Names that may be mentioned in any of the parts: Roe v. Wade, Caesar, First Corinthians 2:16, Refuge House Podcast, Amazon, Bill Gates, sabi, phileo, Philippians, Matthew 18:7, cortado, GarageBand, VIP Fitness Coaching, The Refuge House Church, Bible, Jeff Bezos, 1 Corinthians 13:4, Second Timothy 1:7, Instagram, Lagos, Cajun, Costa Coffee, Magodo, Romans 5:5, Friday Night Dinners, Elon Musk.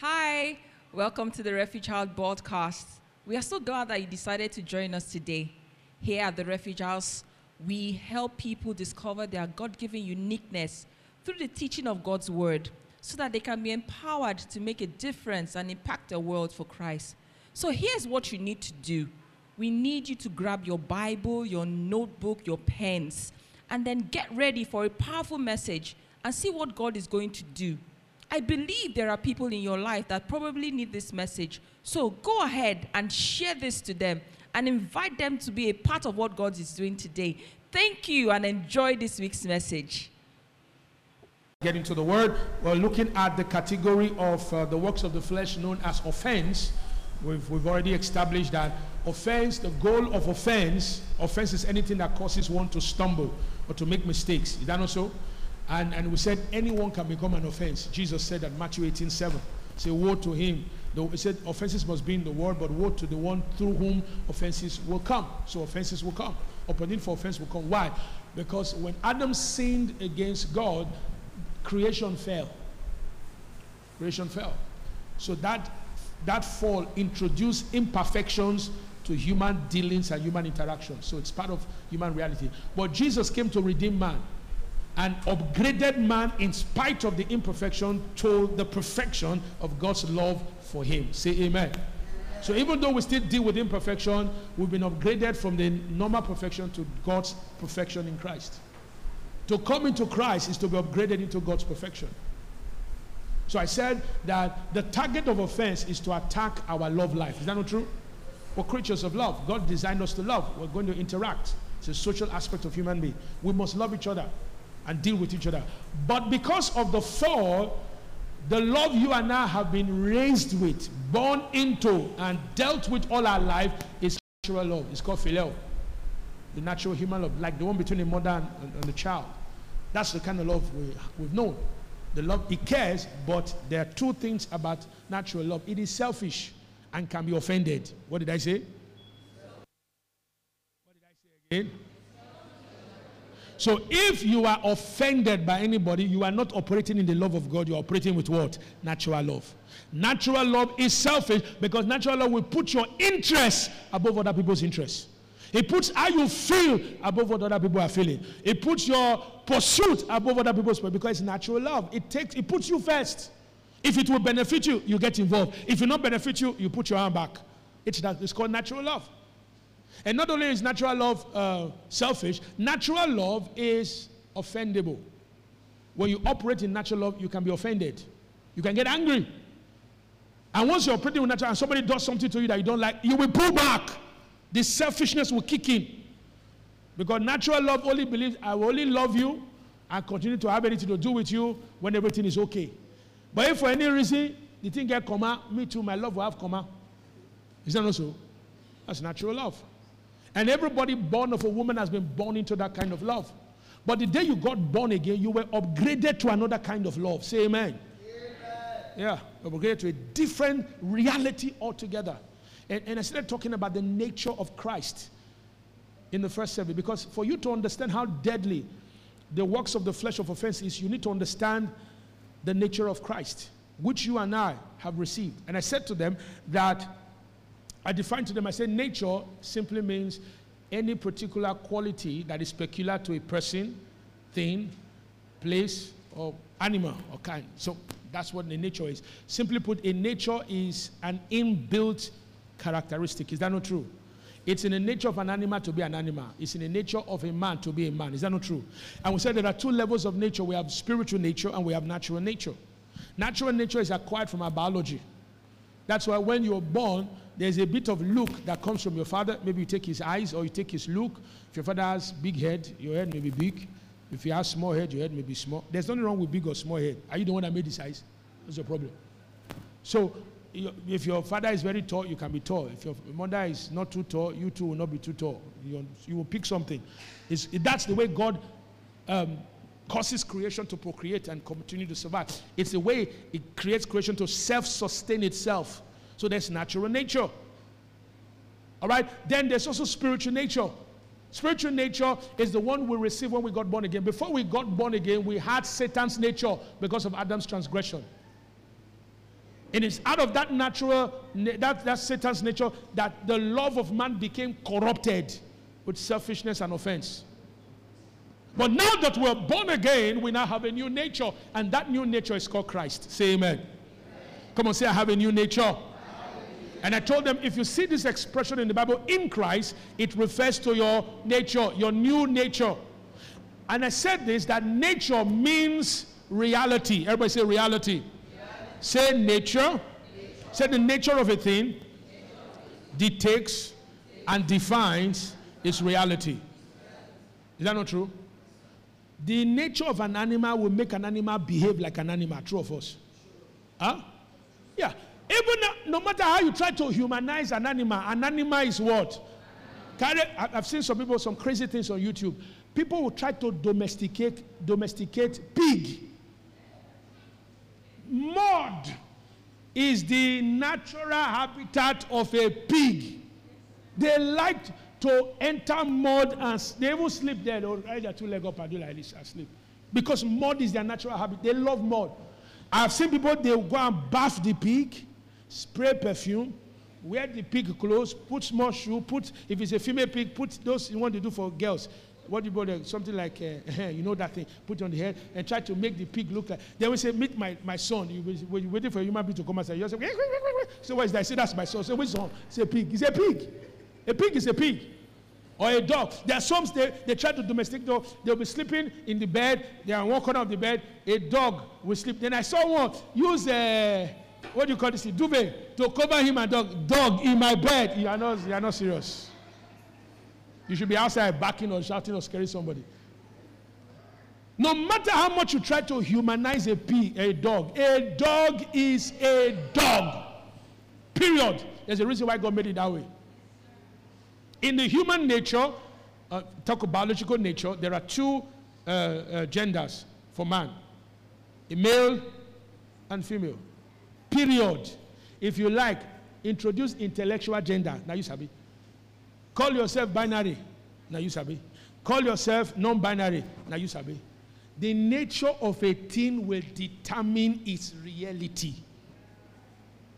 Hi, welcome to the Refuge House Podcast. We are so glad that you decided to join us today. Here at the Refuge House, we help people discover their God-given uniqueness through the teaching of God's word so that they can be empowered to make a difference and impact the world for Christ. So here's what you need to do. We need you to grab your Bible, your notebook, your pens, and then get ready for a powerful message and see what God is going to do. I believe there are people in your life that probably need this message. So go ahead and share this to them and invite them to be a part of what God is doing today. Thank you and enjoy this week's message. Get into the word. We're looking at the category of the works of the flesh known as offense. We've already established that offense, the goal of offense is anything that causes one to stumble or to make mistakes. Is that not so? And we said anyone can become an offense. Jesus said that Matthew 18:7. Say, woe to him. He said offenses must be in the world, but woe to the one through whom offenses will come. So offenses will come. Opportunity for offense will come. Why? Because when Adam sinned against God, creation fell. Creation fell. So that fall introduced imperfections to human dealings and human interactions. So it's part of human reality. But Jesus came to redeem man and upgraded man in spite of the imperfection to the perfection of God's love for him. Say amen. So even though we still deal with imperfection, we've been upgraded from the normal perfection to God's perfection in Christ. To come into Christ is to be upgraded into God's perfection. So I said that the target of offense is to attack our love life. Is that not true? We're creatures of love. God designed us to love. We're going to interact. It's a social aspect of human being. We must love each other and deal with each other. But because of the fall, the love you and I have been raised with, born into, and dealt with all our life is natural love. It's called phileo, the natural human love, like the one between the mother and the child. That's the kind of love we've known. The love, it cares, but there are two things about natural love. It is selfish and can be offended. What did I say? What did I say again? So if you are offended by anybody, you are not operating in the love of God. You are operating with what? Natural love. Natural love is selfish because natural love will put your interests above other people's interests. It puts how you feel above what other people are feeling. It puts your pursuit above other people's pursuit because it's natural love. It puts you first. If it will benefit you, you get involved. If it will not benefit you, you put your hand back. It's called natural love. And not only is natural love selfish, natural love is offendable. When you operate in natural love, you can be offended. You can get angry. And once you're operating with natural and somebody does something to you that you don't like, you will pull back. The selfishness will kick in. Because natural love only believes, I will only love you and continue to have anything to do with you when everything is okay. But if for any reason the thing gets comma, me too, my love will have comma. Is that not so? That's natural love. And everybody born of a woman has been born into that kind of love. But the day you got born again, you were upgraded to another kind of love. Say amen. Amen. Yeah, upgraded to a different reality altogether. And I started talking about the nature of Christ in the first service. Because for you to understand how deadly the works of the flesh of offense is, you need to understand the nature of Christ, which you and I have received. And I said to them that, I defined to them, I said, nature simply means any particular quality that is peculiar to a person, thing, place, or animal, or kind. So that's what the nature is. Simply put, a nature is an inbuilt characteristic. Is that not true? It's in the nature of an animal to be an animal. It's in the nature of a man to be a man. Is that not true? And we said there are two levels of nature. We have spiritual nature and we have natural nature. Natural nature is acquired from our biology. That's why when you're born, there's a bit of look that comes from your father. Maybe you take his eyes or you take his look. If your father has big head, your head may be big. If he has small head, your head may be small. There's nothing wrong with big or small head. Are you the one that made his eyes? That's your problem. So if your father is very tall, you can be tall. If your mother is not too tall, you too will not be too tall. You will pick something. That's the way God causes creation to procreate and continue to survive. It's the way it creates creation to self-sustain itself. So there's natural nature. All right? Then there's also spiritual nature. Spiritual nature is the one we receive when we got born again. Before we got born again, we had Satan's nature because of Adam's transgression. It is out of that natural, that Satan's nature, that the love of man became corrupted with selfishness and offense. But now that we're born again, we now have a new nature. And that new nature is called Christ. Say amen. Amen. Come on, say, I have a new nature. Amen. And I told them, if you see this expression in the Bible, in Christ, it refers to your nature, your new nature. And I said this, that nature means reality. Everybody say reality. Reality. Say nature. Say the nature of a thing dictates and defines its reality. Is that not true? The nature of an animal will make an animal behave like an animal. True or false? Huh? Yeah. Even no matter how you try to humanize an animal is what? I've seen some people, some crazy things on YouTube. People will try to domesticate pig. Mud is the natural habitat of a pig. They like to enter mud, and they will sleep there. They'll raise their two legs up and do like this and sleep. Because mud is their natural habit. They love mud. I've seen people, they'll go and bath the pig, spray perfume, wear the pig clothes, put small shoe, put, if it's a female pig, put those you want to do for girls. What do you call something like, you know that thing, put on the head and try to make the pig look like. They will say, meet my son. You're waiting for a human being to come outside. You say, so what is that? I say, that's my son. I say, which son? Say, pig. He's a pig. A pig is a pig, or a dog. There are some, they try to domesticate dogs. They'll be sleeping in the bed. They are on one corner of the bed. A dog will sleep. Then I saw one use a, what do you call this, a duvet to cover him and dog. Dog in my bed. You are not serious. You should be outside barking or shouting or scaring somebody. No matter how much you try to humanize a pig, a dog is a dog. Period. There's a reason why God made it that way. In the human nature, talk of biological nature, there are two genders for man, a male and female. Period. If you like, introduce intellectual gender. Now you sabi. Call yourself binary. Now you sabi. Call yourself non-binary. Now you sabi. The nature of a thing will determine its reality.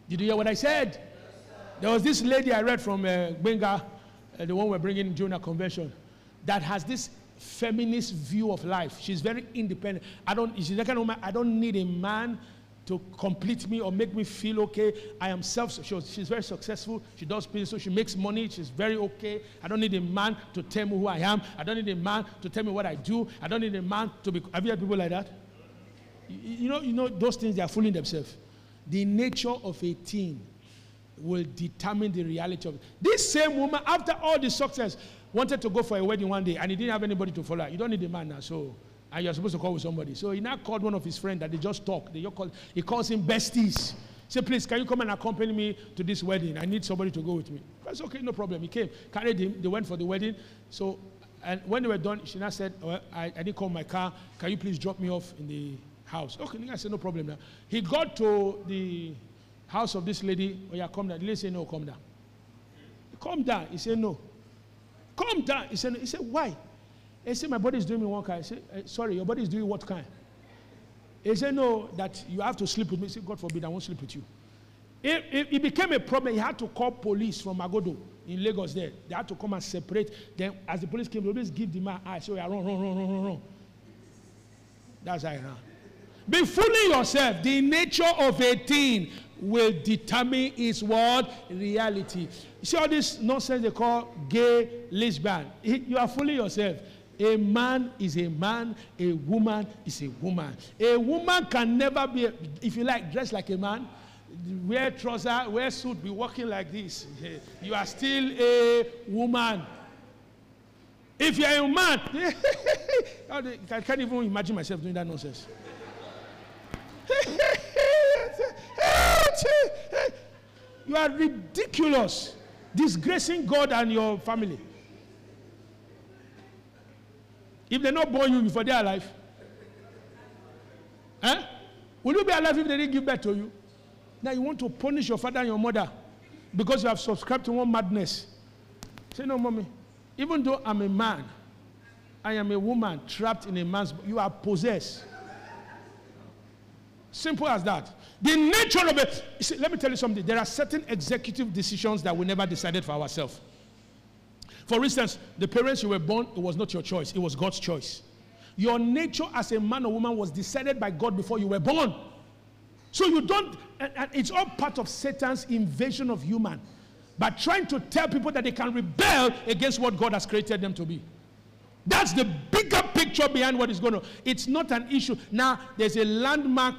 Did you hear what I said? Yes, there was this lady I read from Benga. The one we're bringing during a convention, that has this feminist view of life. She's very independent. She's that kind of woman, I don't need a man to complete me or make me feel okay. I am she's very successful. She does business, so she makes money. She's very okay. I don't need a man to tell me who I am. I don't need a man to tell me what I do. I don't need a man to be, have you had people like that? You know those things, they are fooling themselves. The nature of a teen will determine the reality of it. This same woman, after all the success, wanted to go for a wedding one day, and he didn't have anybody to follow her. You don't need a man now, and you're supposed to call with somebody. So he now called one of his friends that they just talk. He calls him besties. Say, please, can you come and accompany me to this wedding? I need somebody to go with me. That's okay, no problem. He came, carried him, they went for the wedding. So, and when they were done, she now said, well, I didn't call my car. Can you please drop me off in the house? Okay, I said, no problem now. He got to the house of this lady. Oh yeah, come down. The lady said, no, come down. Come down. He said, no. Come down. He said, no. He said, why? He said, my body is doing me one kind. I said, sorry, your body is doing what kind? He said, no, that you have to sleep with me. He said, God forbid, I won't sleep with you. It became a problem. He had to call police from Magodo in Lagos there. They had to come and separate. Then as the police came, they always give the man eyes. So yeah, run. That's how I ran. Be fooling yourself. The nature of a teen will determine its word reality. You see all this nonsense they call gay, lesbian. You are fooling yourself. A man is a man. A woman is a woman. A woman can never be, if you like, dressed like a man, wear trousers, wear suit, be walking like this. You are still a woman. If you are a man, I can't even imagine myself doing that nonsense. You are ridiculous, disgracing God and your family. If they not born you before they are alive, will you be alive if they didn't give birth to you? Now you want to punish your father and your mother because you have subscribed to one madness. Say, no, mommy, even though I'm a man, I am a woman trapped in a man's body. You are possessed. Simple as that. The nature of it. See, let me tell you something. There are certain executive decisions that we never decided for ourselves. For instance, the parents you were born, it was not your choice. It was God's choice. Your nature as a man or woman was decided by God before you were born. So you don't, and it's all part of Satan's invasion of human. By trying to tell people that they can rebel against what God has created them to be. That's the bigger picture behind what is going on. It's not an issue. Now, there's a landmark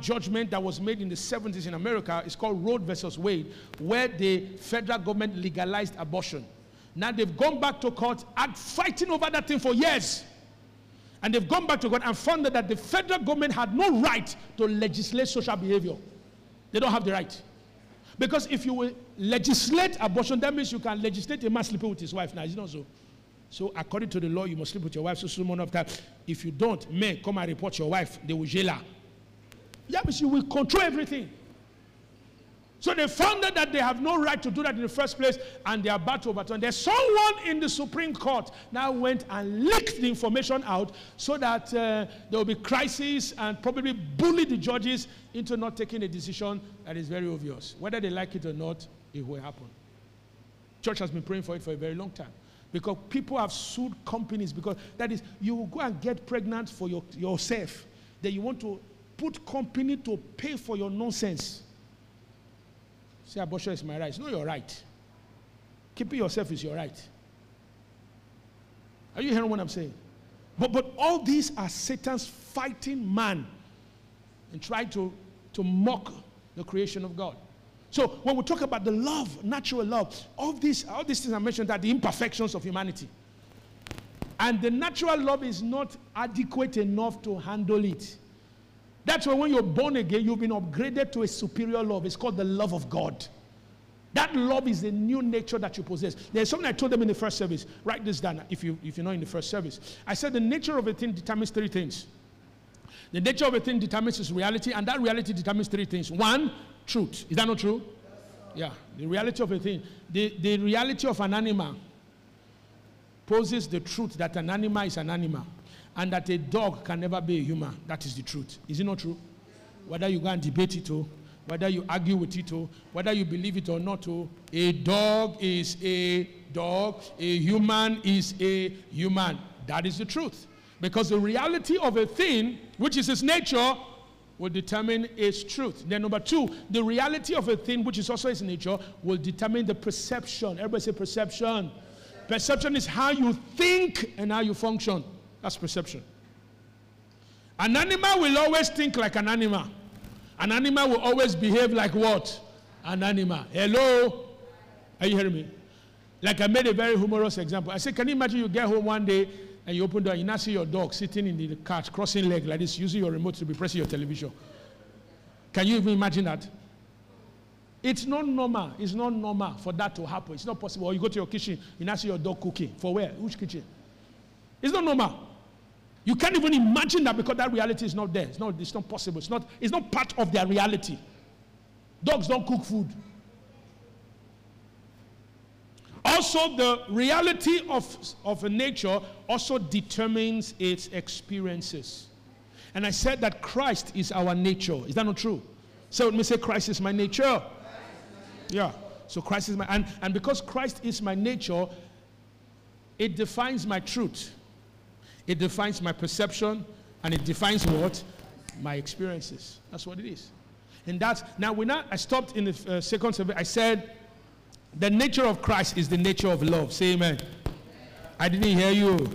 judgment that was made in the 70s in America. It's called Roe versus Wade, where the federal government legalized abortion. Now, they've gone back to court and fighting over that thing for years. And they've gone back to court and found that the federal government had no right to legislate social behavior. They don't have the right. Because if you will legislate abortion, that means you can legislate a man sleeping with his wife. Now, it's not so. So according to the law, you must sleep with your wife so soon after. If you don't, men, come and report your wife. They will jail her. Yeah, but you will control everything. So they found out that they have no right to do that in the first place, and they are about to overturn. There's someone in the Supreme Court now went and leaked the information out so that there will be crises and probably bully the judges into not taking a decision that is very obvious. Whether they like it or not, it will happen. Church has been praying for it for a very long time. Because people have sued companies because, that is, you go and get pregnant for yourself. Then you want to put company to pay for your nonsense. Say, abortion is my right. It's not your right. Keeping yourself is your right. Are you hearing what I'm saying? But all these are Satan's fighting man and trying to mock the creation of God. So when we talk about the love, natural love, all these things I mentioned are the imperfections of humanity. And the natural love is not adequate enough to handle it. That's why when you're born again, you've been upgraded to a superior love. It's called the love of God. That love is the new nature that you possess. There's something I told them in the first service. Write this down if you're not in the first service. I said the nature of a thing determines three things. The nature of a thing determines its reality, and that reality determines three things. One, truth. Is that not true? Yeah. The reality of a thing. The reality of an animal poses the truth that an animal is an animal. And that a dog can never be a human. That is the truth. Is it not true? Whether you go and debate it, or whether you argue with it, or whether you believe it or not, or a dog is a dog, a human is a human. That is the truth. Because the reality of a thing, which is its nature, will determine its truth. Then number two, the reality of a thing, which is also its nature, will determine the perception. Everybody say perception. Perception is how you think and how you function. That's perception. An animal will always think like an animal. An animal will always behave like what? An animal. Hello? Are you hearing me? Like I made a very humorous example. I said, can you imagine you get home one day and you open the door, you now see your dog sitting in the cart, crossing leg like this, using your remote to be pressing your television. Can you even imagine that? It's not normal. It's not normal for that to happen. It's not possible. Or you go to your kitchen, you now see your dog cooking. For where? Which kitchen? It's not normal. You can't even imagine that because that reality is not there. It's not possible. It's not part of their reality. Dogs don't cook food. Also, the reality of nature also determines its experiences. And I said that Christ is our nature. Is that not true? So let me say Christ is my nature. Yeah. So Christ is my, and because Christ is my nature, it defines my truth. It defines my perception, and it defines what? My experiences. That's what it is. And that's, now when I stopped in the second survey, I said, the nature of Christ is the nature of love. Say amen. I didn't hear you.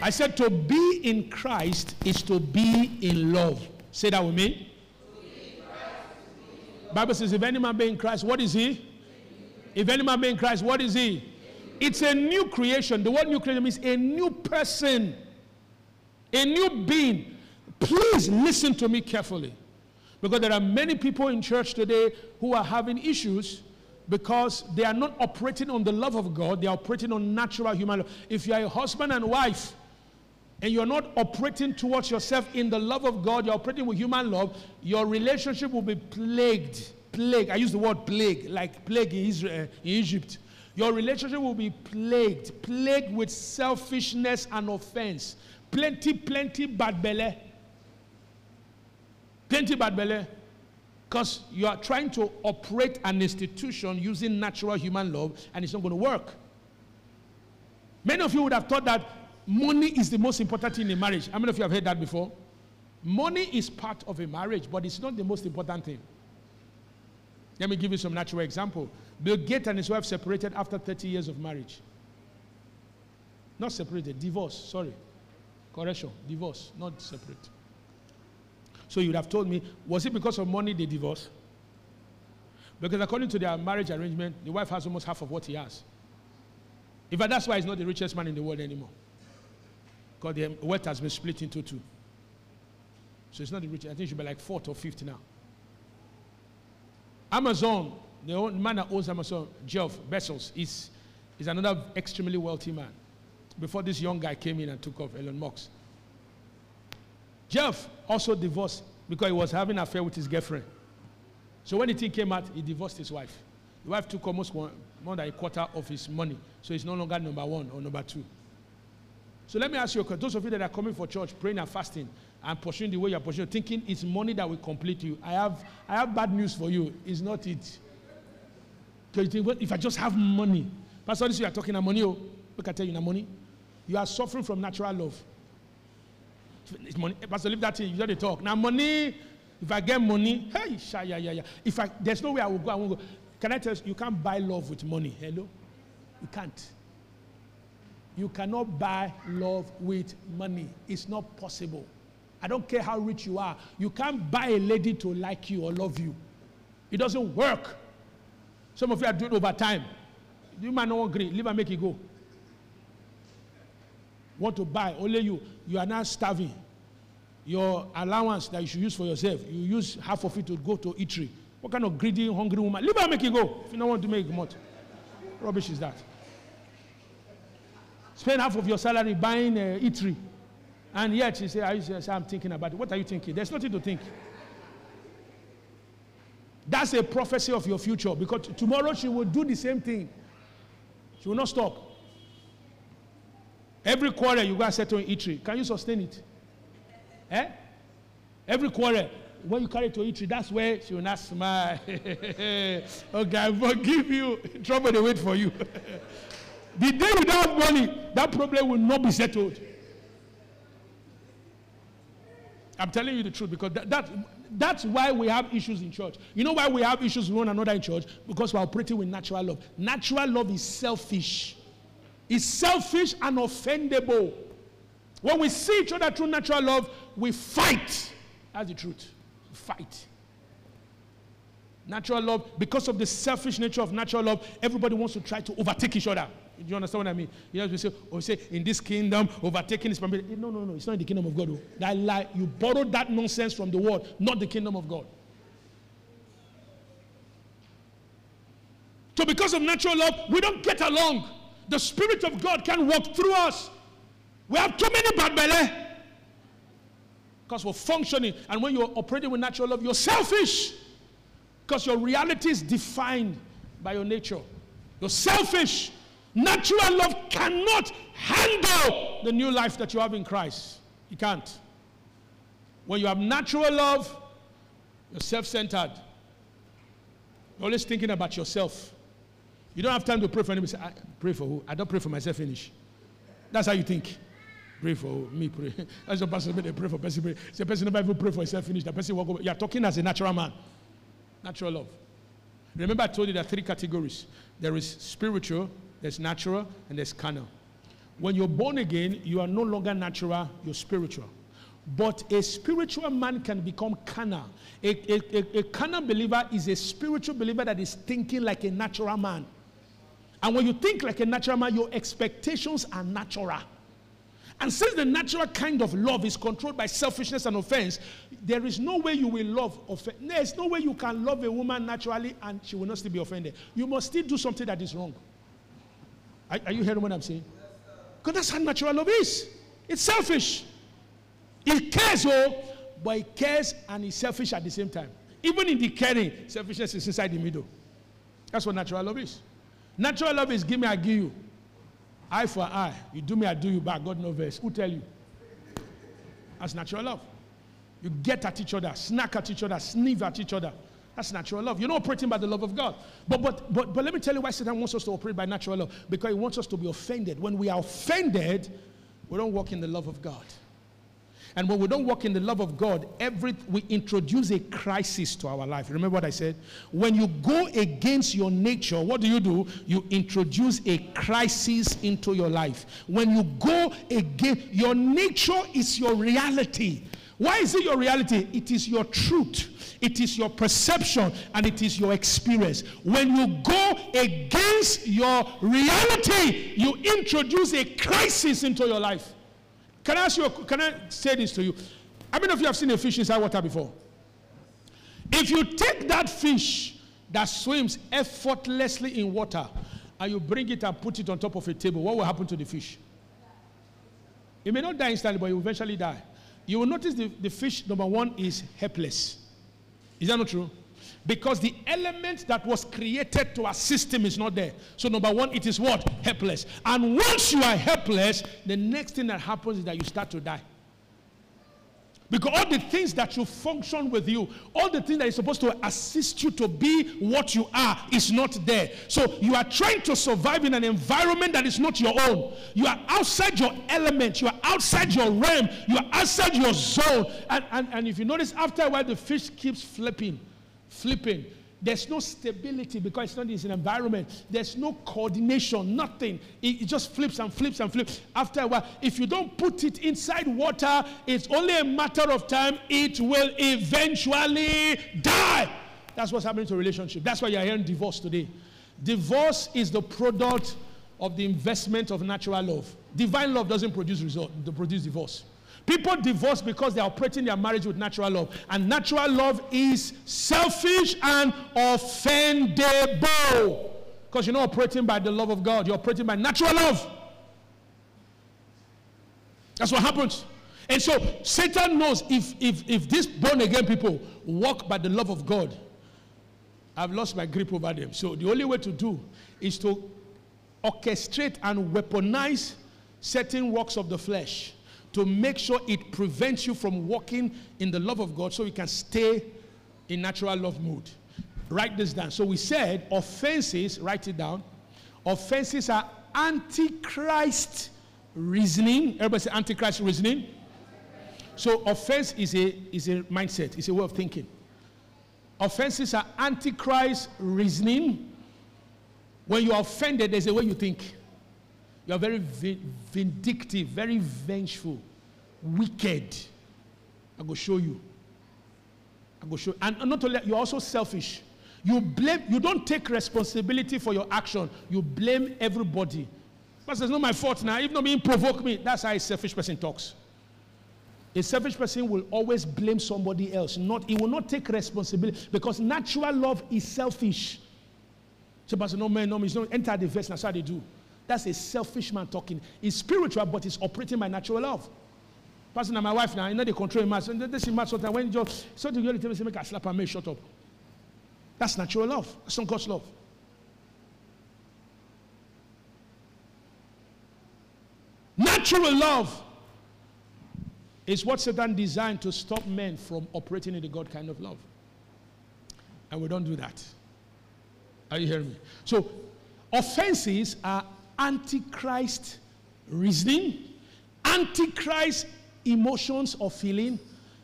I said to be in Christ is to be in love. Say that with me. Bible says, if any man be in Christ, what is he? If any man be in Christ, what is he? It's a new creation. The word new creation means a new person. A new being. Please listen to me carefully. Because there are many people in church today who are having issues because they are not operating on the love of God. They are operating on natural human love. If you are a husband and wife and you're not operating towards yourself in the love of God, you're operating with human love, your relationship will be plagued. Plague. I use the word plague, like plague in Israel, in Egypt. Your relationship will be plagued with selfishness and offense. Plenty bad belly. Tenti Badbele, because you are trying to operate an institution using natural human love, and it's not going to work. Many of you would have thought that money is the most important thing in marriage. How many of you have heard that before? Money is part of a marriage, but it's not the most important thing. Let me give you some natural example. Bill Gates and his wife separated after 30 years of marriage. Not separated, divorced, sorry. Correction, divorce, not separate. So you'd have told me, was it because of money they divorced? Because according to their marriage arrangement, the wife has almost half of what he has. In fact, that's why he's not the richest man in the world anymore. Because the wealth has been split into two. So it's not the richest. I think it should be like fourth or fifth now. Amazon, the man that owns Amazon, Jeff Bezos, is another extremely wealthy man. Before this young guy came in and took off, Elon Musk. Jeff also divorced because he was having an affair with his girlfriend. So when the thing came out, he divorced his wife. The wife took almost more than a quarter of his money. So he's no longer number one or number two. So let me ask you, those of you that are coming for church, praying and fasting, and pursuing the way you're pursuing, thinking it's money that will complete you. I have bad news for you. It's not it. Because you think, well, if I just have money. Pastor, this you are talking about money. Oh, look, I tell you, now money. You are suffering from natural love. It's money. Pastor, leave that thing. You don't talk. Now money, if I get money, hey, yeah. There's no way I will go, I won't go. Can I tell you, you can't buy love with money. Hello? You can't. You cannot buy love with money. It's not possible. I don't care how rich you are. You can't buy a lady to like you or love you. It doesn't work. Some of you are doing over time. You might not agree. Leave and make it go. Want to buy, only you. You are now starving. Your allowance that you should use for yourself, you use half of it to go to eatery. What kind of greedy, hungry woman? Leave and make it go. If you don't want to make it much. Rubbish is that. Spend half of your salary buying eatery. And yet, she said, I'm thinking about it. What are you thinking? There's nothing to think. That's a prophecy of your future, because tomorrow she will do the same thing. She will not stop. Every quarter, you guys settle in eatery. Can you sustain it? Eh? Every quarter, when you carry to eatery, that's where she will not smile. Okay, I forgive you. Trouble they wait for you. The day without money, that problem will not be settled. I'm telling you the truth, because that's why we have issues in church. You know why we have issues with one another in church? Because we're operating with natural love. Natural love is selfish. It's selfish and offendable. When we see each other through natural love, we fight. That's the truth. We fight. Natural love, because of the selfish nature of natural love, everybody wants to try to overtake each other. Do you understand what I mean? You know, we say, in this kingdom, overtaking is permitted. No, it's not in the kingdom of God. Oh. That lie, you borrowed that nonsense from the world, not the kingdom of God. So because of natural love, we don't get along. The Spirit of God can walk through us. We have too many bad belly. Because we're functioning, and when you're operating with natural love, you're selfish. Because your reality is defined by your nature. You're selfish. Natural love cannot handle the new life that you have in Christ. It can't. When you have natural love, you're self-centered. You're always thinking about yourself. You don't have time to pray for anybody. I pray for who? I don't pray for myself, finish. That's how you think. Pray for who? Me, pray. That's the person they pray for. Person pray. Say, person never even pray for yourself, finish. That person walk over. You're talking as a natural man. Natural love. Remember I told you there are three categories. There is spiritual, there's natural, and there's carnal. When you're born again, you are no longer natural, you're spiritual. But a spiritual man can become carnal. A carnal believer is a spiritual believer that is thinking like a natural man. And when you think like a natural man, your expectations are natural. And since the natural kind of love is controlled by selfishness and offense, there is no way you will love offense. There's no way you can love a woman naturally and she will not still be offended. You must still do something that is wrong. Are you hearing what I'm saying? Because that's how natural love is. It's selfish. It cares, oh, but it cares and it's selfish at the same time. Even in the caring, selfishness is inside the middle. That's what natural love is. Natural love is give me, I give you. Eye for eye. You do me, I do you back. God no verse. Who tell you? That's natural love. You get at each other, snack at each other, sniff at each other. That's natural love. You're not operating by the love of God. But let me tell you why Satan wants us to operate by natural love. Because he wants us to be offended. When we are offended, we don't walk in the love of God. And when we don't walk in the love of God, we introduce a crisis to our life. Remember what I said? When you go against your nature, what do? You introduce a crisis into your life. When you go against, your nature is your reality. Why is it your reality? It is your truth. It is your perception. And it is your experience. When you go against your reality, you introduce a crisis into your life. Can I ask you, can I say this to you? How many of you have seen a fish inside water before? If you take that fish that swims effortlessly in water and you bring it and put it on top of a table, what will happen to the fish? It may not die instantly, but it will eventually die. You will notice the fish, number one, is helpless. Is that not true? Because the element that was created to assist him is not there. So number one, it is what? Helpless. And once you are helpless, the next thing that happens is that you start to die. Because all the things that should function with you, all the things that is supposed to assist you to be what you are, is not there. So you are trying to survive in an environment that is not your own. You are outside your element. You are outside your realm. You are outside your zone. And if you notice, after a while, the fish keeps flipping. There's no stability because it's not in an environment. There's no coordination, nothing. It just flips and flips and flips. After a while, if you don't put it inside water, it's only a matter of time. It will eventually die. That's what's happening to relationship. That's why you're hearing divorce today. Divorce is the product of the investment of natural love. Divine love doesn't produce divorce. People divorce because they are operating their marriage with natural love. And natural love is selfish and offendable. Because you're not operating by the love of God. You're operating by natural love. That's what happens. And so Satan knows if these born-again people walk by the love of God, I've lost my grip over them. So the only way to do is to orchestrate and weaponize certain works of the flesh, to make sure it prevents you from walking in the love of God so you can stay in natural love mood. Write this down. So we said offenses, write it down. Offenses are antichrist reasoning. Everybody say antichrist reasoning. So offense is a mindset. It's a way of thinking. Offenses are antichrist reasoning. When you are offended, there's a way you think. You are very vindictive, very vengeful, wicked. I go show you. I go show you. And not only that, you're also selfish. You blame, you don't take responsibility for your action. You blame everybody. But it's not my fault now. If not me, provoke me. That's how a selfish person talks. A selfish person will always blame somebody else. Not, he will not take responsibility because natural love is selfish. So, person, no man, no, he's not enter the verse. That's how they do. That's a selfish man talking. He's spiritual, but he's operating by natural love. Person and my wife now, you know they control him. They see mad sometimes. When you just, so the girl tell me, make a slap and make shut up. That's natural love. That's not God's love. Natural love is what Satan designed to stop men from operating in the God kind of love. And we don't do that. Are you hearing me? So, offenses are antichrist reasoning, antichrist emotions or feeling,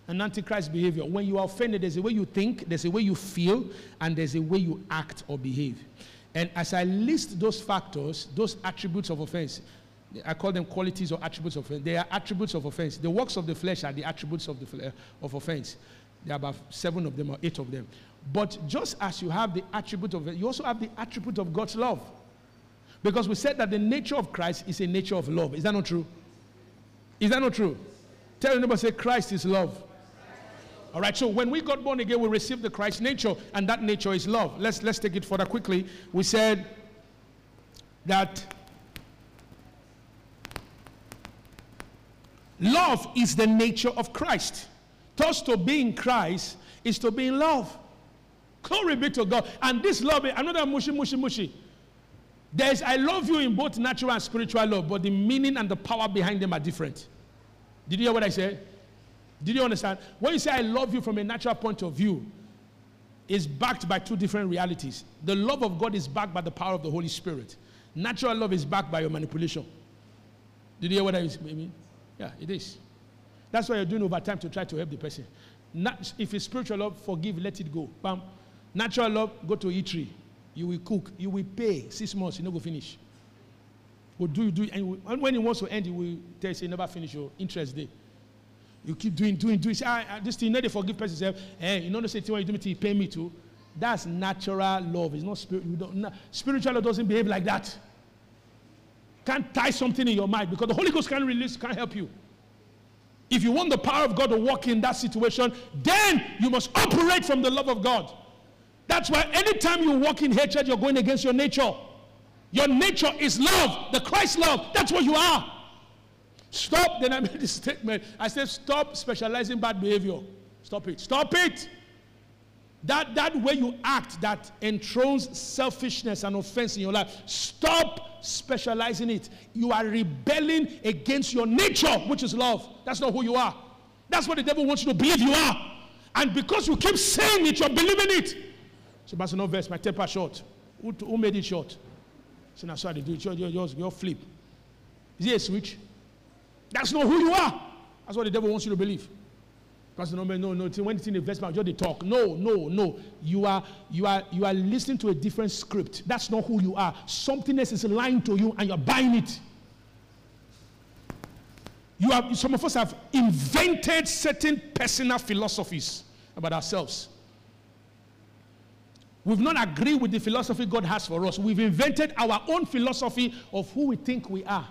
and antichrist behavior. When you are offended, there's a way you think, there's a way you feel, and there's a way you act or behave. And as I list those factors, those attributes of offense, I call them qualities or attributes of offense. They are attributes of offense. The works of the flesh are the attributes of the of offense. There are about 7 of them or 8 of them. But just as you have the attribute of it, you also have the attribute of God's love. Because we said that the nature of Christ is a nature of love. Is that not true? Is that not true? Tell your neighbor, say, Christ is love. Christ is love. All right, so when we got born again, we received the Christ nature, and that nature is love. Let's take it further quickly. We said that love is the nature of Christ. Thus, to be in Christ is to be in love. Glory be to God. And this love, I'm not a mushy. There's I love you in both natural and spiritual love, but the meaning and the power behind them are different. Did you hear what I said? Did you understand? When you say I love you from a natural point of view, it's backed by two different realities. The love of God is backed by the power of the Holy Spirit. Natural love is backed by your manipulation. Did you hear what I mean? Yeah, it is. That's why you're doing over time to try to help the person. If it's spiritual love, forgive, let it go. Bam. Natural love, go to eatery. You will cook. You will pay 6 months. You no go finish. What do? And when he wants to end, he will tell you, say, never finish your interest day. You keep doing. Say, this thing, you know they forgive person. Say, hey, you know they say, when you do me, you pay me too. That's natural love. It's not spiritual. No, spiritual love doesn't behave like that. Can't tie something in your mind because the Holy Ghost can't release, can't help you. If you want the power of God to work in that situation, then you must operate from the love of God. That's why anytime you walk in hatred, you're going against your nature. Your nature is love, the Christ love. That's what you are. Stop. Then I made this statement. I said, stop specializing bad behavior. Stop it. Stop it. That way you act that enthrones selfishness and offense in your life. Stop specializing it. You are rebelling against your nature, which is love. That's not who you are. That's what the devil wants you to believe you are. And because you keep saying it, you're believing it. So, Pastor, no verse, my temper short. Who made it short? So, now, sorry, do it. Your flip. Is it a switch? That's not who you are. That's what the devil wants you to believe. Pastor, no. When it's in the verse, just they talk. No. You are listening to a different script. That's not who you are. Something else is lying to you, and you're buying it. Some of us have invented certain personal philosophies about ourselves. We've not agreed with the philosophy God has for us. We've invented our own philosophy of who we think we are.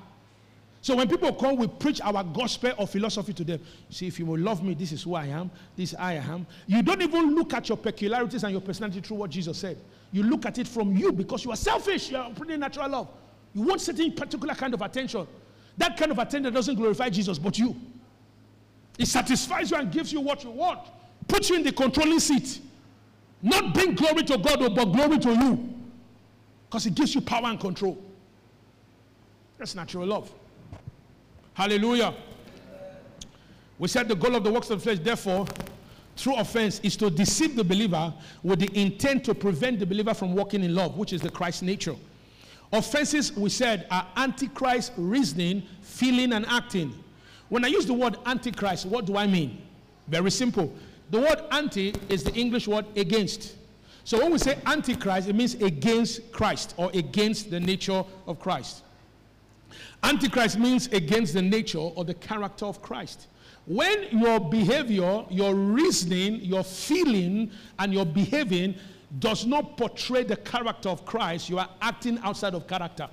So when people come, we preach our gospel or philosophy to them. See, if you will love me, this is who I am. This I am. You don't even look at your peculiarities and your personality through what Jesus said. You look at it from you because you are selfish. You are pretty natural love. You want certain particular kind of attention. That kind of attention doesn't glorify Jesus, but you. It satisfies you and gives you what you want. Puts you in the controlling seat. Not bring glory to God, but glory to you. Because it gives you power and control. That's natural love. Hallelujah. We said the goal of the works of the flesh, therefore, through offense, is to deceive the believer with the intent to prevent the believer from walking in love, which is the Christ nature. Offenses, we said, are antichrist reasoning, feeling, and acting. When I use the word antichrist, what do I mean? Very simple. The word anti is the English word against. So when we say antichrist, it means against Christ or against the nature of Christ. Antichrist means against the nature or the character of Christ. When your behavior, your reasoning, your feeling, and your behaving does not portray the character of Christ, you are acting outside of character.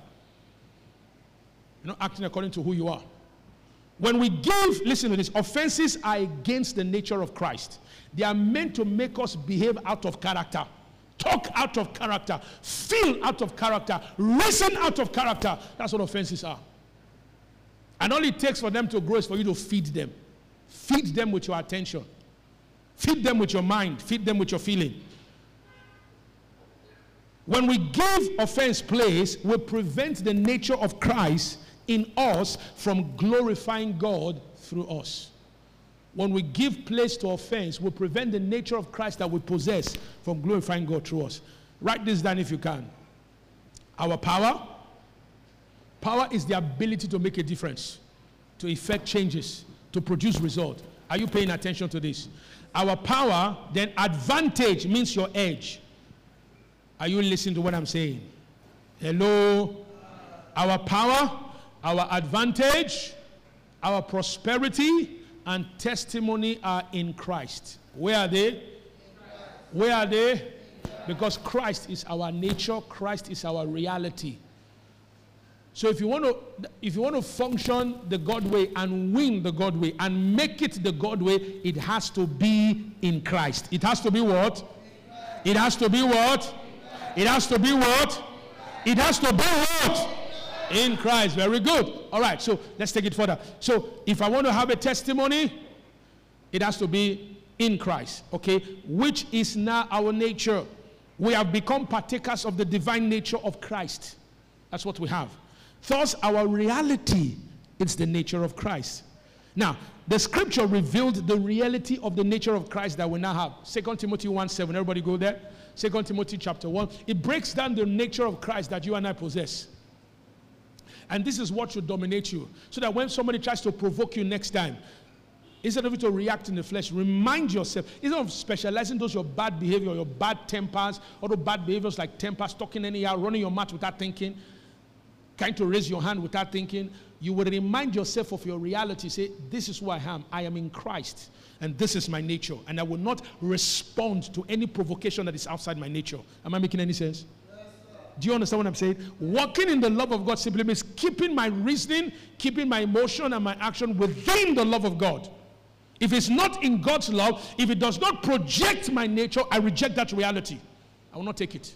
You're not acting according to who you are. When we give, listen to this, offenses are against the nature of Christ. They are meant to make us behave out of character, talk out of character, feel out of character, reason out of character. That's what offenses are. And all it takes for them to grow is for you to feed them. Feed them with your attention. Feed them with your mind. Feed them with your feeling. When we give offense place, we prevent the nature of Christ in us from glorifying God through us. When we give place to offense, we prevent the nature of Christ that we possess from glorifying God through us. Write this down if you can. Our power. Power is the ability to make a difference, to effect changes, to produce results. Are you paying attention to this? Our power, then advantage means your edge. Are you listening to what I'm saying? Hello? Our power, our advantage, our prosperity, and testimony are in Christ. Where are they? In Christ. Where are they? In Christ. Because Christ is our nature. Christ is our reality. So if you want to function the God way and win the God way and make it the God way, it has to be in Christ. It has to be what? It has to be what? It has to be what? It has to be what? In Christ. Very good. All right. So let's take it further. So if I want to have a testimony, it has to be in Christ. Okay. Which is now our nature. We have become partakers of the divine nature of Christ. That's what we have. Thus, our reality is the nature of Christ. Now, the scripture revealed the reality of the nature of Christ that we now have. Second Timothy 1:7. Everybody go there. Second Timothy chapter 1. It breaks down the nature of Christ that you and I possess. And this is what should dominate you. So that when somebody tries to provoke you next time, instead of you to react in the flesh, remind yourself. Instead of specializing those your bad behavior, your bad tempers, or the bad behaviors like tempers, talking anyhow, running your mouth without thinking, trying to raise your hand without thinking, you would remind yourself of your reality. Say, this is who I am. I am in Christ. And this is my nature. And I will not respond to any provocation that is outside my nature. Am I making any sense? Do you understand what I'm saying? Walking in the love of God simply means keeping my reasoning, keeping my emotion and my action within the love of God. If it's not in God's love, if it does not project my nature, I reject that reality. I will not take it.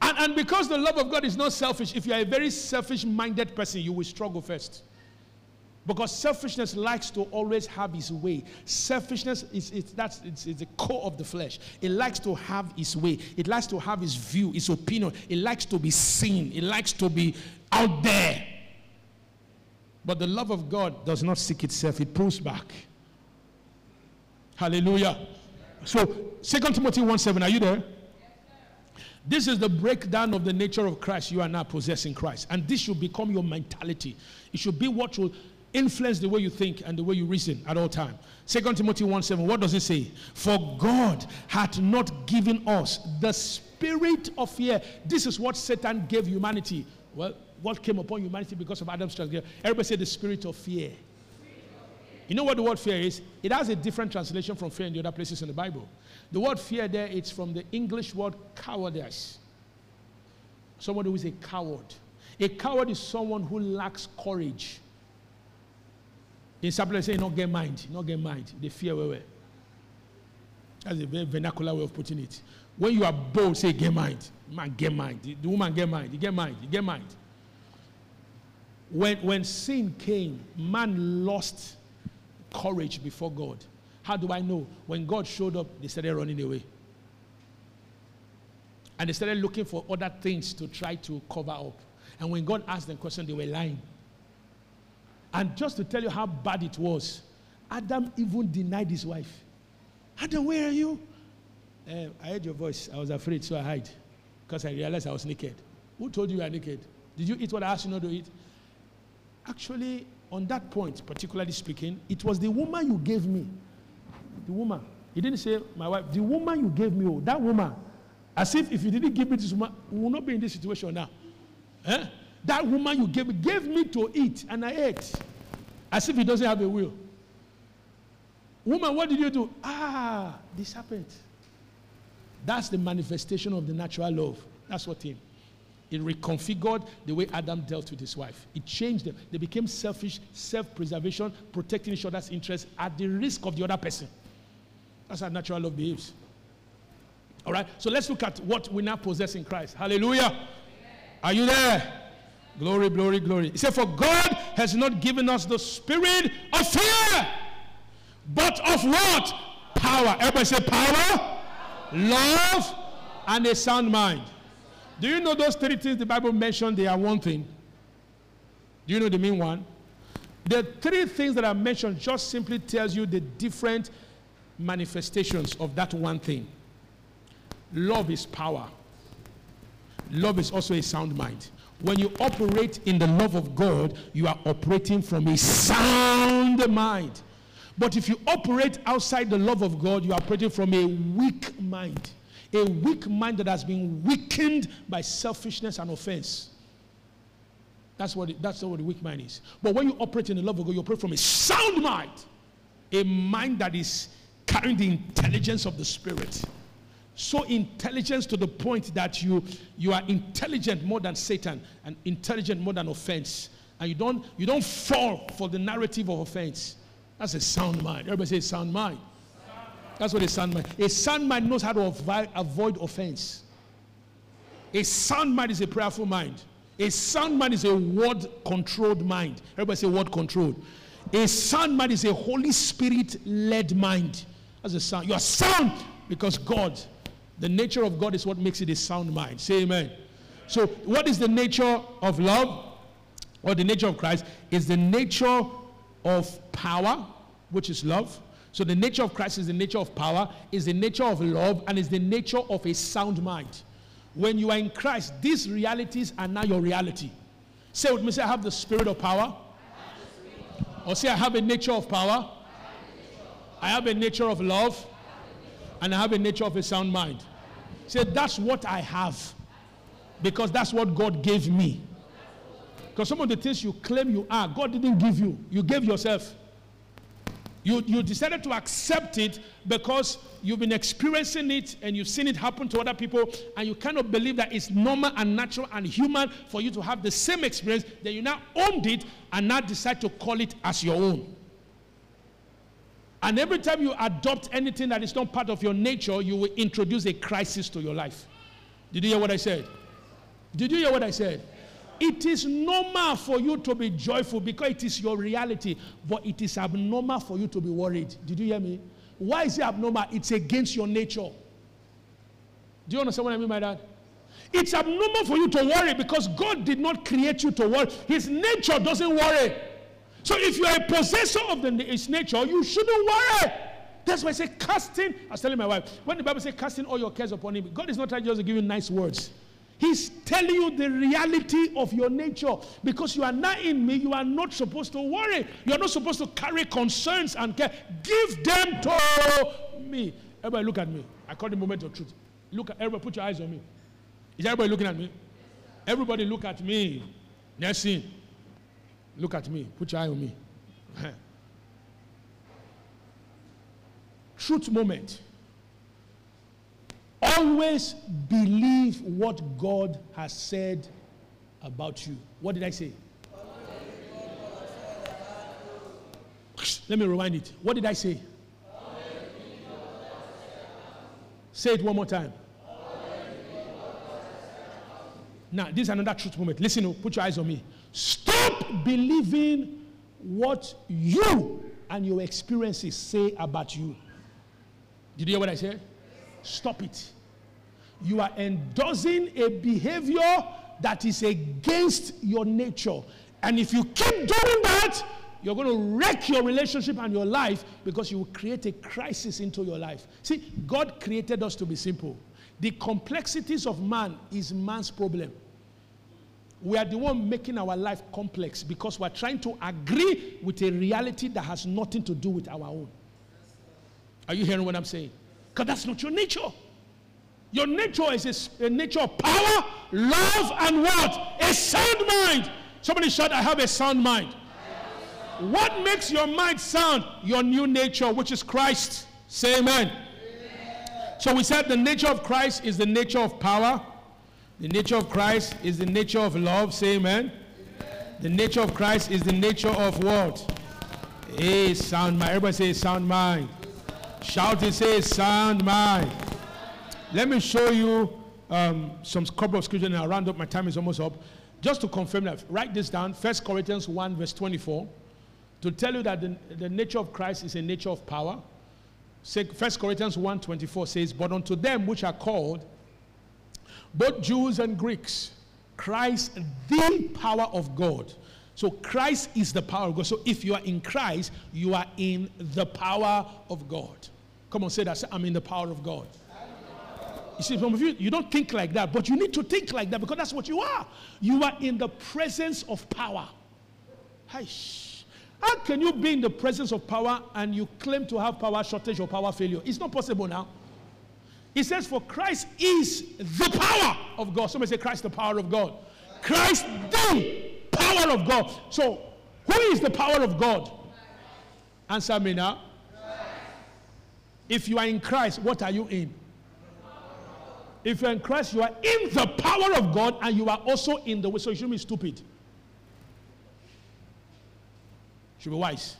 And because the love of God is not selfish, if you are a very selfish-minded person, you will struggle first. Because selfishness likes to always have its way. Selfishness is the core of the flesh. It likes to have its way. It likes to have its view, its opinion. It likes to be seen. It likes to be out there. But the love of God does not seek itself. It pulls back. Hallelujah. So, 2 Timothy 1:7, are you there? This is the breakdown of the nature of Christ you are now possessing Christ. And this should become your mentality. It should be what will influence the way you think and the way you reason at all times. 2 Timothy 1:7, what does it say? For God hath not given us the spirit of fear. This is what Satan gave humanity. Well, what came upon humanity because of Adam's transgression? Everybody say the spirit of fear. You know what the word fear is? It has a different translation from fear in the other places in the Bible. The word fear there, it's from the English word cowardice. Someone who is a coward. A coward is someone who lacks courage. In some places, they say, not get mind. They fear where. That's a very vernacular way of putting it. When you are bold, say, get mind. Man, get mind. The woman, get mind. You get mind. You get mind. When sin came, man lost courage before God. How do I know? When God showed up, they started running away. And they started looking for other things to try to cover up. And when God asked them questions, they were lying. And just to tell you how bad it was, Adam even denied his wife. Adam, where are you? I heard your voice. I was afraid, so I hid. Because I realized I was naked. Who told you you are naked? Did you eat what I asked you not to eat? Actually, on that point, particularly speaking, it was the woman you gave me. The woman. He didn't say, my wife. The woman you gave me, oh, that woman. As if you didn't give me this woman, we will not be in this situation now. Eh? That woman you gave me to eat, and I ate. As if he doesn't have a will. Woman, what did you do? Ah, this happened. That's the manifestation of the natural love. That's what him. It reconfigured the way Adam dealt with his wife. It changed them. They became selfish, self-preservation, protecting each other's interests at the risk of the other person. That's how natural love behaves. All right? So let's look at what we now possess in Christ. Hallelujah. Amen. Are you there? Glory, glory, glory. He said, for God has not given us the spirit of fear, but of what? Power. Everybody say power, love, and a sound mind. Do you know those three things the Bible mentioned, they are one thing? Do you know the main one? The three things that are mentioned just simply tells you the different manifestations of that one thing. Love is power. Love is also a sound mind. When you operate in the love of God, you are operating from a sound mind. But if you operate outside the love of God, you are operating from a weak mind. A weak mind that has been weakened by selfishness and offense. That's what a weak mind is. But when you operate in the love of God, you operate from a sound mind. A mind that is carrying the intelligence of the Spirit. So intelligence to the point that you are intelligent more than Satan and intelligent more than offense. And you don't fall for the narrative of offense. That's a sound mind. Everybody say sound mind. That's what a sound mind is. A sound mind knows how to avoid offense. A sound mind is a prayerful mind. A sound mind is a word-controlled mind. Everybody say word-controlled. A sound mind is a Holy Spirit-led mind. That's a sound. You are sound because God, the nature of God is what makes it a sound mind. Say amen. So what is the nature of love? or the nature of Christ is the nature of power, which is love. So the nature of Christ is the nature of power, is the nature of love, and is the nature of a sound mind. When you are in Christ, these realities are now your reality. Say with me, say, I have the spirit of power. Or say, I have a nature of power. I have a nature of love. And I have a nature of a sound mind. Say, that's what I have. Because that's what God gave me. Because some of the things you claim you are, God didn't give you. You gave yourself. You decided to accept it because you've been experiencing it and you've seen it happen to other people, and you cannot believe that it's normal and natural and human for you to have the same experience. Then you now owned it and now decide to call it as your own. And every time you adopt anything that is not part of your nature, you will introduce a crisis to your life. Did you hear what I said? Did you hear what I said? It is normal for you to be joyful because it is your reality, but it is abnormal for you to be worried. Did you hear me? Why is it abnormal? It's against your nature. Do you understand what I mean by that? It's abnormal for you to worry because God did not create you to worry. His nature doesn't worry. So if you are a possessor of his nature, you shouldn't worry. That's why I say casting. I was telling my wife, when the Bible says casting all your cares upon him, God is not trying just to give you nice words. He's telling you the reality of your nature. Because you are not in me, you are not supposed to worry. You are not supposed to carry concerns and care. Give them to me. Everybody look at me. I call the moment of truth. Look at everybody, put your eyes on me. Is everybody looking at me? Everybody look at me. Nursing. Look at me. Put your eye on me. Truth moment. Always believe what God has said about you. What did I say? Let me rewind it. What did I say? Say it one more time. Now, this is another truth moment. Listen, put your eyes on me. Stop believing what you and your experiences say about you. Did you hear what I said? Stop it. You are endorsing a behavior that is against your nature. And if you keep doing that, you're going to wreck your relationship and your life because you will create a crisis into your life. See, God created us to be simple. The complexities of man is man's problem. We are the one making our life complex because we're trying to agree with a reality that has nothing to do with our own. Are you hearing what I'm saying? Because that's not your nature. Your nature is a nature of power, love, and what? A sound mind. Somebody shout, I have a sound mind. What makes your mind sound? Your new nature, which is Christ. Say amen. Amen. So we said the nature of Christ is the nature of power. The nature of Christ is the nature of love. Say amen. Amen. The nature of Christ is the nature of what? A sound mind. Everybody say sound mind. Shout and say, sound mind. Let me show you some couple of scripture and I'll round up. My time is almost up. Just to confirm that, write this down. 1 Corinthians 1 verse 24. To tell you that the nature of Christ is a nature of power. 1 Corinthians 1:24 says, but unto them which are called, both Jews and Greeks, Christ the power of God. So Christ is the power of God. So if you are in Christ, you are in the power of God. Come on, say that. Say, I'm in the power of God. You see, some of you, you don't think like that, but you need to think like that because that's what you are. You are in the presence of power. How can you be in the presence of power and you claim to have power shortage or power failure? It's not possible now. It says, for Christ is the power of God. Somebody say, Christ, the power of God. Christ, the power of God. So, who is the power of God? Answer me now. If you are in Christ, what are you in? If you are in Christ, you are in the power of God and you are also in the way. So you shouldn't be stupid. You should be wise.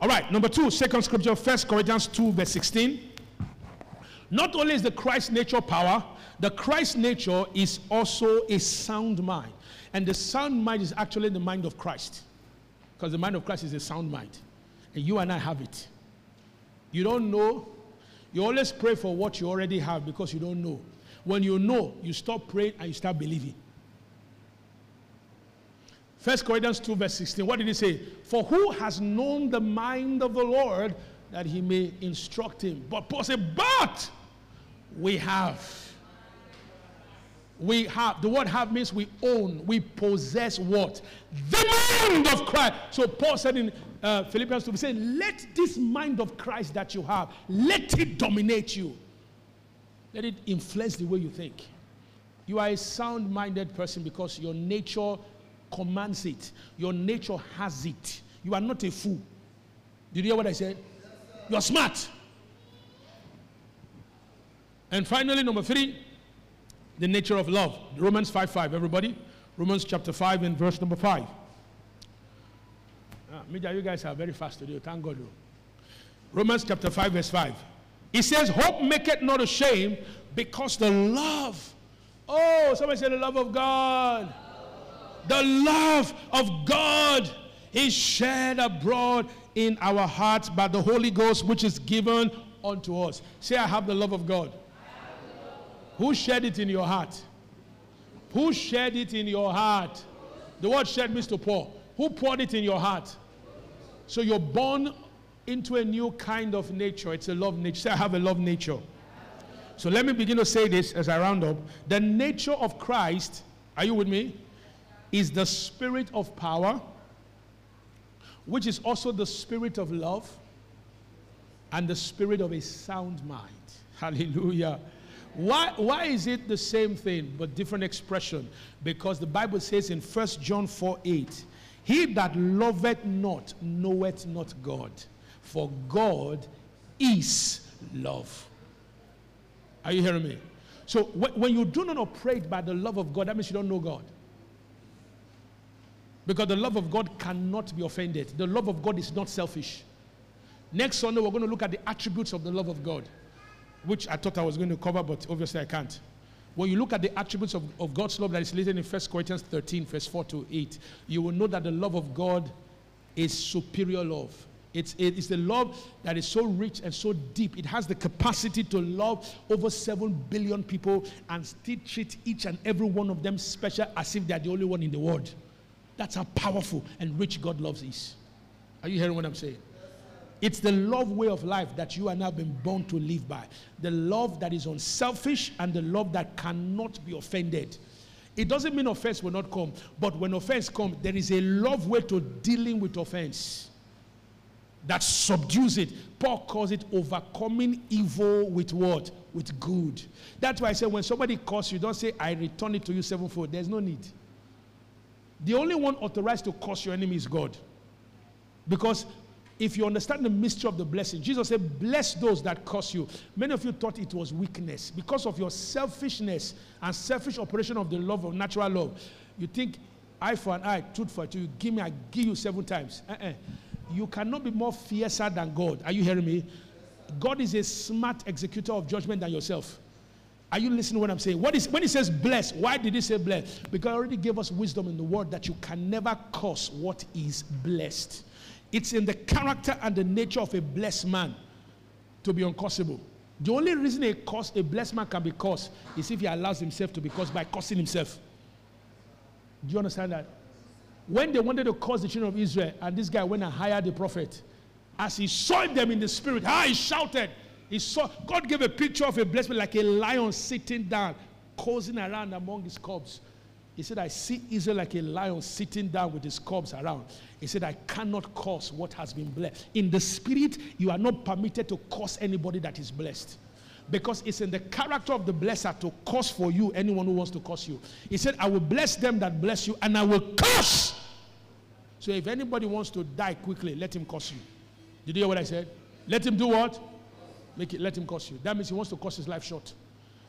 Alright, number two, second scripture, 1 Corinthians 2 verse 16. Not only is the Christ nature power, the Christ nature is also a sound mind. And the sound mind is actually the mind of Christ. Because the mind of Christ is a sound mind. And you and I have it. You don't know. You always pray for what you already have because you don't know. When you know, you stop praying and you start believing. First Corinthians 2 verse 16, what did he say? For who has known the mind of the Lord that he may instruct him? But Paul said, but we have, the word have means we own, we possess what? The mind of Christ. So Paul said in Philippians 2, he said, let this mind of Christ that you have, let it dominate you. Let it influence the way you think. You are a sound-minded person because your nature commands it. Your nature has it. You are not a fool. Did you hear what I said? Yes, you are smart. And finally, number three, the nature of love. Romans 5:5, everybody. Romans chapter 5 and verse number 5. Media, you guys are very fast today. Thank God. Romans chapter 5 verse 5. It says, hope maketh not ashamed, because the love, oh, somebody say the love of God. The love of God is shed abroad in our hearts by the Holy Ghost, which is given unto us. Say, I have the love of God. Who shed it in your heart? Who shed it in your heart? The word shed means to pour. Who poured it in your heart? So you're born into a new kind of nature. It's a love nature. Say, I have a love nature. So let me begin to say this as I round up. The nature of Christ, are you with me, is the spirit of power, which is also the spirit of love, and the spirit of a sound mind. Hallelujah. Why is it the same thing but different expression? Because the Bible says in 1 John 4:8, he that loveth not knoweth not God, for God is love. Are you hearing me? So when you do not operate by the love of God, that means you don't know God. Because the love of God cannot be offended. The love of God is not selfish. Next Sunday, we're going to look at the attributes of the love of God, which I thought I was going to cover, but obviously I can't. When you look at the attributes of God's love that is listed in 1 Corinthians 13, verse 4 to 8, you will know that the love of God is superior love. It's the love that is so rich and so deep. It has the capacity to love over 7 billion people and still treat each and every one of them special, as if they are the only one in the world. That's how powerful and rich God loves is. Are you hearing what I'm saying? It's the love way of life that you are now being born to live by. The love that is unselfish and the love that cannot be offended. It doesn't mean offense will not come, but when offense comes, there is a love way to dealing with offense that subdues it. Paul calls it overcoming evil with what? With good. That's why I say when somebody calls you, don't say, I return it to you sevenfold. There's no need. The only one authorized to curse your enemy is God. Because if you understand the mystery of the blessing, Jesus said, bless those that curse you. Many of you thought it was weakness. Because of your selfishness and selfish operation of the love of natural love, you think, eye for an eye, tooth for a tooth, give me, I give you 7 times. You cannot be more fiercer than God. Are you hearing me? God is a smart executor of judgment than yourself. Are you listening to what I'm saying? When he says bless, why did he say bless? Because he already gave us wisdom in the word that you can never curse what is blessed. It's in the character and the nature of a blessed man to be uncursable. The only reason a blessed man can be cursed is if he allows himself to be cursed by cursing himself. Do you understand that? When they wanted to curse the children of Israel, and this guy went and hired the prophet, as he saw them in the spirit, he shouted. He saw, God gave a picture of a blessed man like a lion sitting down, coasting around among his cubs. He said, I see Israel like a lion sitting down with his cubs around. He said, I cannot curse what has been blessed. In the spirit, you are not permitted to curse anybody that is blessed. Because it's in the character of the blesser to curse for you, anyone who wants to curse you. He said, I will bless them that bless you, and I will curse. So if anybody wants to die quickly, let him curse you. Did you hear what I said? Let him do what? Let him curse you. That means he wants to curse his life short.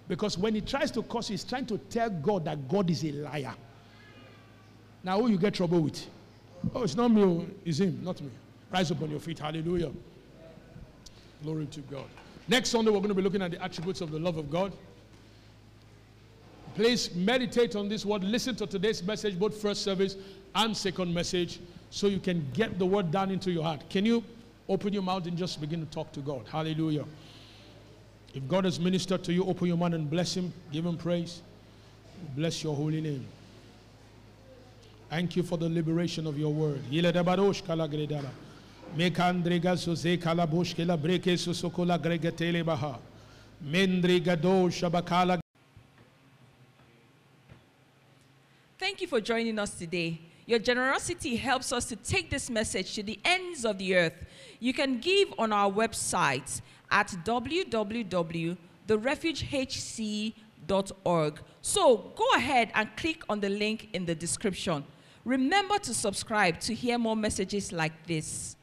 Because when he tries to curse you, he's trying to tell God that God is a liar. Now who you get trouble with? Oh, it's not me, it's him, not me. Rise up on your feet, hallelujah. Glory to God. Next Sunday, we're going to be looking at the attributes of the love of God. Please meditate on this word. Listen to today's message, both first service and second message, so you can get the word down into your heart. Can you open your mouth and just begin to talk to God? Hallelujah. If God has ministered to you, open your mouth and bless him. Give him praise. Bless your holy name. Thank you for the liberation of your word. Thank you for joining us today. Your generosity helps us to take this message to the ends of the earth. You can give on our website at www.therefugehc.org. So go ahead and click on the link in the description. Remember to subscribe to hear more messages like this.